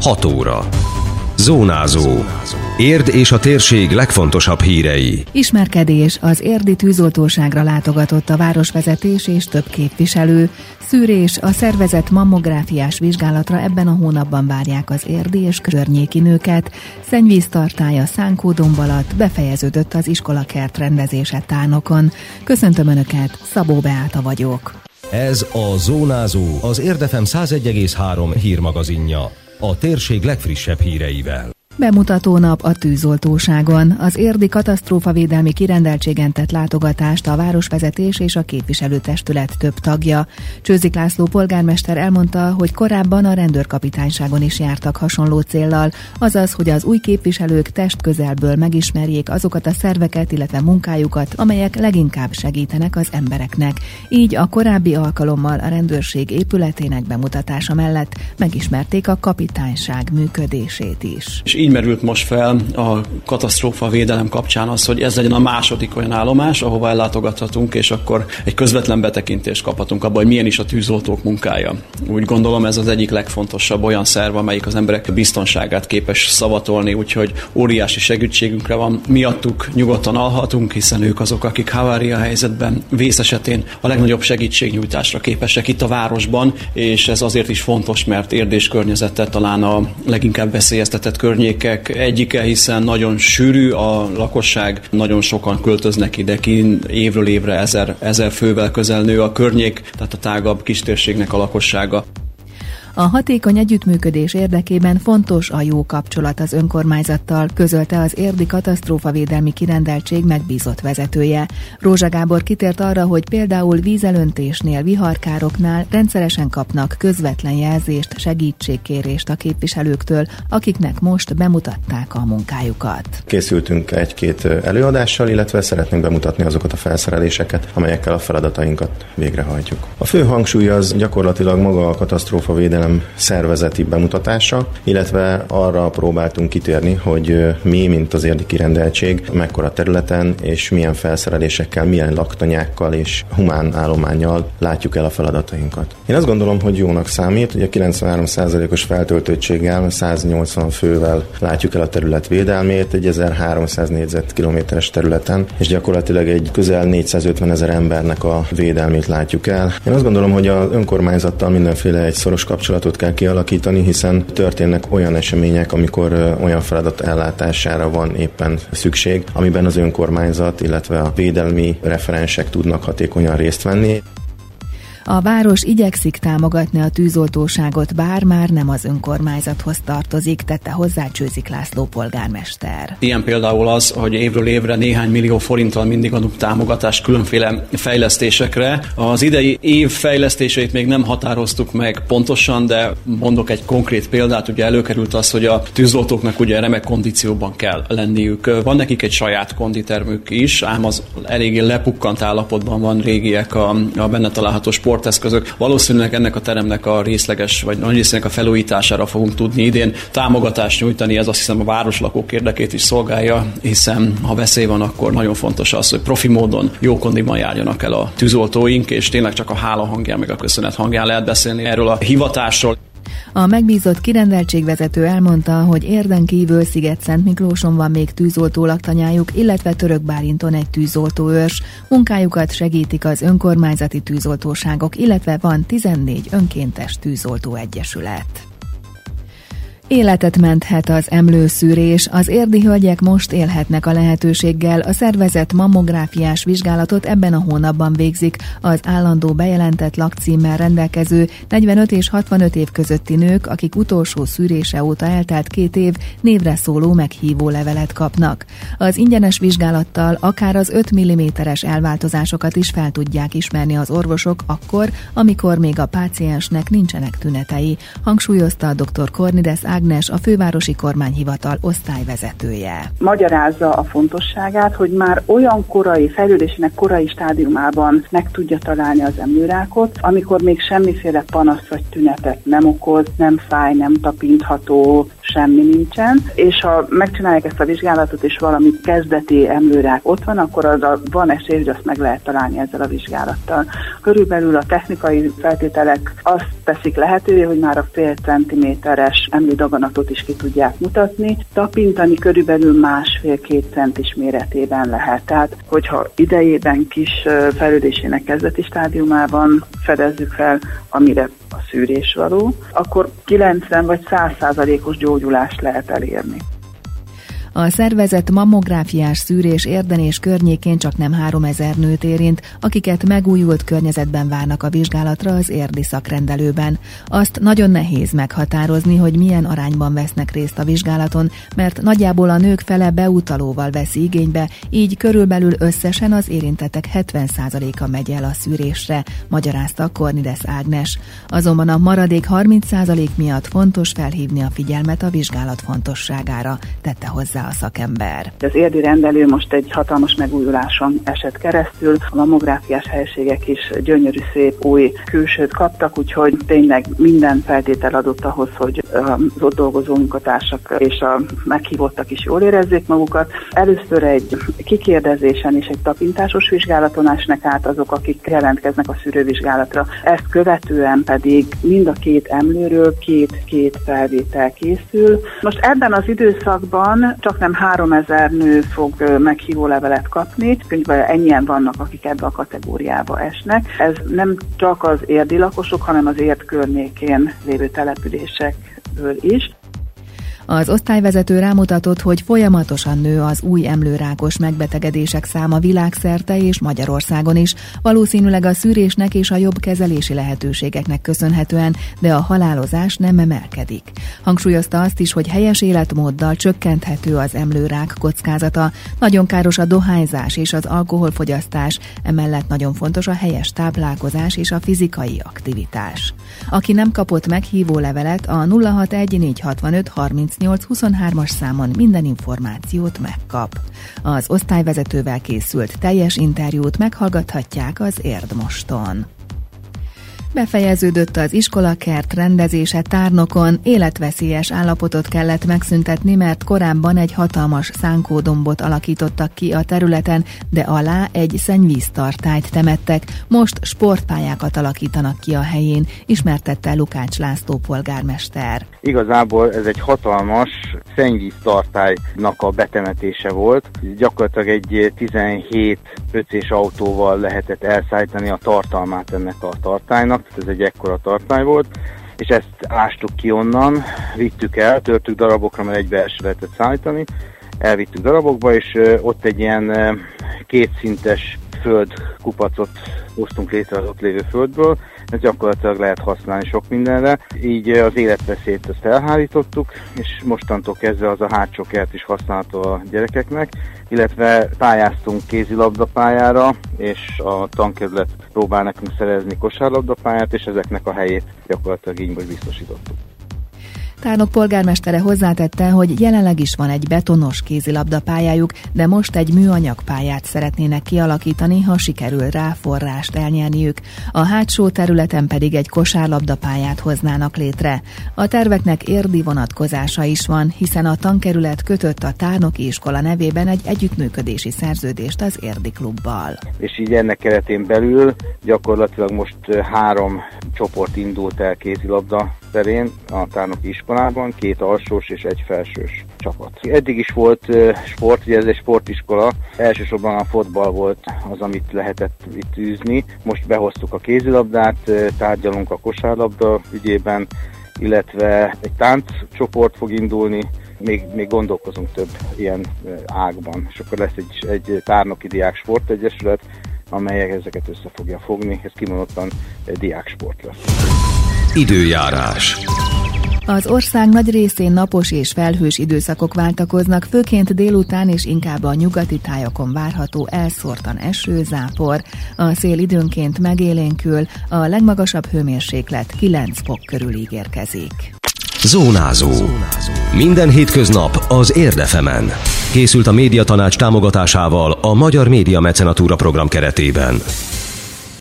6 óra. Zónázó. Érd és a térség legfontosabb hírei. Ismerkedés. Az érdi tűzoltóságra látogatott a városvezetés és több képviselő. Szűrés. A szervezet mammográfiás vizsgálatra ebben a hónapban várják az érdi és környéki nőket. Szennyvíztartálya Szánkódomb alatt befejeződött az iskolakert rendezése Tánokon. Köszöntöm Önöket, Szabó Beáta vagyok. Ez a Zónázó, az Érd FM 101,3 hírmagazinja. A térség legfrissebb híreivel. Bemutató nap a tűzoltóságon. Az érdi katasztrófavédelmi kirendeltségen tett látogatást a városvezetés és a képviselőtestület több tagja. Csőzi László polgármester elmondta, hogy korábban a rendőrkapitányságon is jártak hasonló céllal, azaz, hogy az új képviselők testközelből megismerjék azokat a szerveket, illetve munkájukat, amelyek leginkább segítenek az embereknek. Így a korábbi alkalommal a rendőrség épületének bemutatása mellett megismerték a kapitányság működését is. Így merült most fel a katasztrófavédelem kapcsán az, hogy ez legyen a második olyan állomás, ahova ellátogathatunk, és akkor egy közvetlen betekintést kaphatunk abba, hogy milyen is a tűzoltók munkája. Úgy gondolom, ez az egyik legfontosabb olyan szerv, amelyik az emberek biztonságát képes szavatolni, úgyhogy óriási segítségünkre van. Miattuk nyugodtan alhatunk, hiszen ők azok, akik havária helyzetben, vész esetén a legnagyobb segítségnyújtásra képesek itt a városban, és ez azért is fontos, mert Érd és környezete talán a leginkább veszélyeztetett egyike, hiszen nagyon sűrű a lakosság, nagyon sokan költöznek ide ki, évről évre ezer fővel közel nő a környék, tehát a tágabb kistérségnek a lakossága. A hatékony együttműködés érdekében fontos a jó kapcsolat az önkormányzattal, közölte az érdi katasztrófavédelmi kirendeltség megbízott vezetője. Rózsa Gábor kitért arra, hogy például vízelöntésnél, viharkároknál rendszeresen kapnak közvetlen jelzést, segítségkérést a képviselőktől, akiknek most bemutatták a munkájukat. Készültünk egy-két előadással, illetve szeretnénk bemutatni azokat a felszereléseket, amelyekkel a feladatainkat végrehajtjuk. A fő hangsúly az gyakorlatilag maga a katasztrófavédelem szervezeti bemutatása, illetve arra próbáltunk kitérni, hogy mi, mint az érdi kirendeltség, mekkora területen és milyen felszerelésekkel, milyen laktanyákkal és humán állománnyal látjuk el a feladatainkat. Én azt gondolom, hogy jónak számít, hogy a 93%-os feltöltöttséggel, 180 fővel látjuk el a terület védelmét, egy 1300 négyzetkilométeres területen, és gyakorlatilag egy közel 450 000 embernek a védelmét látjuk el. Én azt gondolom, hogy az önkormányzattal mindenféle egy szoros kapcsolatot kell kialakítani, hiszen történnek olyan események, amikor olyan feladat ellátására van éppen szükség, amiben az önkormányzat, illetve a védelmi referensek tudnak hatékonyan részt venni. A város igyekszik támogatni a tűzoltóságot, bár már nem az önkormányzathoz tartozik, tette hozzá Csőzi László polgármester. Ilyen például az, hogy évről évre néhány millió forinttal mindig adunk támogatást különféle fejlesztésekre. Az idei év fejlesztéseit még nem határoztuk meg pontosan, de mondok egy konkrét példát, ugye előkerült az, hogy a tűzoltóknak ugye remek kondícióban kell lenniük. Van nekik egy saját konditermük is, ám az eléggé lepukkant állapotban van, régiek a benne található sporteszközök. Valószínűleg ennek a teremnek a részleges, vagy nagy részének a felújítására fogunk tudni idén támogatást nyújtani, ez azt hiszem a városlakók érdekét is szolgálja, hiszen ha veszély van, akkor nagyon fontos az, hogy profi módon jó kondiban járjanak el a tűzoltóink, és tényleg csak a hála hangján, meg a köszönet hangján lehet beszélni erről a hivatásról. A megbízott kirendeltségvezető elmondta, hogy Érden kívül Sziget-Szent Miklóson van még tűzoltó laktanyájuk, illetve Törökbálinton egy tűzoltóőrs. Munkájukat segítik az önkormányzati tűzoltóságok, illetve van 14 önkéntes tűzoltóegyesület. Életet menthet az emlőszűrés. Az érdi hölgyek most élhetnek a lehetőséggel. A szervezet mammográfiás vizsgálatot ebben a hónapban végzik. Az állandó bejelentett lakcímmel rendelkező 45 és 65 év közötti nők, akik utolsó szűrése óta eltelt 2 év, névre szóló meghívó levelet kapnak. Az ingyenes vizsgálattal akár az 5 mm-es elváltozásokat is fel tudják ismerni az orvosok akkor, amikor még a páciensnek nincsenek tünetei, hangsúlyozta a dr. Kornides Ágnes, a fővárosi kormányhivatal osztályvezetője. Magyarázza a fontosságát, hogy már olyan korai, fejlődésének korai stádiumában meg tudja találni az emlőrákot, amikor még semmiféle panasz vagy tünetet nem okoz, nem fáj, nem tapintható, semmi nincsen, és ha megcsinálják ezt a vizsgálatot, és valami kezdeti emlőrák ott van, akkor az van esély, hogy azt meg lehet találni ezzel a vizsgálattal. Körülbelül a technikai feltételek azt teszik lehetővé, hogy már a fél centiméteres emlődaganatot is ki tudják mutatni. Tapintani körülbelül 1,5-2 centis méretében lehet. Tehát, hogyha idejében kis fejlődésének kezdeti stádiumában fedezzük fel, amire a szűrés való, akkor 90 vagy 100%-os gyógyulást lehet elérni. A szervezett mammográfiás szűrés Érden és környékén csaknem 3000 nőt érint, akiket megújult környezetben várnak a vizsgálatra az érdi szakrendelőben. Azt nagyon nehéz meghatározni, hogy milyen arányban vesznek részt a vizsgálaton, mert nagyjából a nők fele beutalóval veszi igénybe, így körülbelül összesen az érintettek 70%-a megy el a szűrésre, magyarázta Kornides Ágnes. Azonban a maradék 30% miatt fontos felhívni a figyelmet a vizsgálat fontosságára, tette hozzá a szakember. Az érdi rendelő most egy hatalmas megújuláson esett keresztül, a mammográfiás helységek is gyönyörű szép új külsőt kaptak, úgyhogy tényleg minden feltétel adott ahhoz, hogy az ott dolgozó munkatársak és a meghívottak is jól érezzék magukat. Először egy kikérdezésen és egy tapintásos vizsgálaton esnek át azok, akik jelentkeznek a szűrővizsgálatra. Ezt követően pedig mind a két emlőről két felvétel készül. Most ebben az időszakban csaknem 3000 nő fog meghívó levelet kapni, könyvben ennyien vannak, akik ebbe a kategóriába esnek. Ez nem csak az érdi lakosok, hanem az érd környékén lévő településekből is. Az osztályvezető rámutatott, hogy folyamatosan nő az új emlőrákos megbetegedések száma világszerte és Magyarországon is, valószínűleg a szűrésnek és a jobb kezelési lehetőségeknek köszönhetően, de a halálozás nem emelkedik. Hangsúlyozta azt is, hogy helyes életmóddal csökkenthető az emlőrák kockázata, nagyon káros a dohányzás és az alkoholfogyasztás, emellett nagyon fontos a helyes táplálkozás és a fizikai aktivitás. Aki nem kapott meghívó levelet, a 061 465 3823-as számon minden információt megkap. Az osztályvezetővel készült teljes interjút meghallgathatják az Érd Moston. Befejeződött az iskolakert rendezése Tárnokon, életveszélyes állapotot kellett megszüntetni, mert korábban egy hatalmas szánkódombot alakítottak ki a területen, de alá egy szennyvíztartályt temettek, most sportpályákat alakítanak ki a helyén, ismertette Lukács László polgármester. Igazából ez egy hatalmas szennyvíztartálynak a betemetése volt, gyakorlatilag egy 17 öcés autóval lehetett elszállítani a tartalmát ennek a tartálynak. Ez egy ekkora tartály volt, és ezt ástuk ki onnan, vittük el, törtük darabokra, mert egybe el se lehetett szállítani, elvittük darabokba, és ott egy ilyen kétszintes földkupacot hoztunk létre az ott lévő földből, ezt gyakorlatilag lehet használni sok mindenre, így az életveszélyt azt elhárítottuk, és mostantól kezdve az a hátsó kert is használható a gyerekeknek, illetve pályáztunk kézilabdapályára, és a tankerület próbál nekünk szerezni kosárlabdapályát, és ezeknek a helyét gyakorlatilag így most biztosítottuk. Tárnok polgármestere hozzátette, hogy jelenleg is van egy betonos kézilabdapályájuk, de most egy műanyagpályát szeretnének kialakítani, ha sikerül rá forrást elnyerniük. A hátsó területen pedig egy kosárlabdapályát hoznának létre. A terveknek érdi vonatkozása is van, hiszen a tankerület kötött a Tárnoki Iskola nevében egy együttműködési szerződést az érdi klubbal. És így ennek keretén belül gyakorlatilag most 3 csoport indult el kézilabda terén a Tárnoki Iskolában, 2 alsós és 1 felsős csapat. Eddig is volt sport, ugye ez egy sportiskola, elsősorban a fotball volt az, amit lehetett itt űzni. Most behoztuk a kézilabdát, tárgyalunk a kosárlabda ügyében, illetve egy tánccsoport fog indulni, még gondolkozunk több ilyen ágban, és akkor lesz egy Tárnoki Diák Sportegyesület, amelyek ezeket össze fogja fogni, ez kimondottan diáksport lesz. Időjárás. Az ország nagy részén napos és felhős időszakok váltakoznak, főként délután és inkább a nyugati tájakon várható elszórtan eső, zápor. A szél időnként megélénkül, a legmagasabb hőmérséklet 9 fok körül ígérkezik. Zónázó. Minden hétköznap az Érd FM-en. Készült a Médiatanács támogatásával a Magyar Média Mecenatúra program keretében.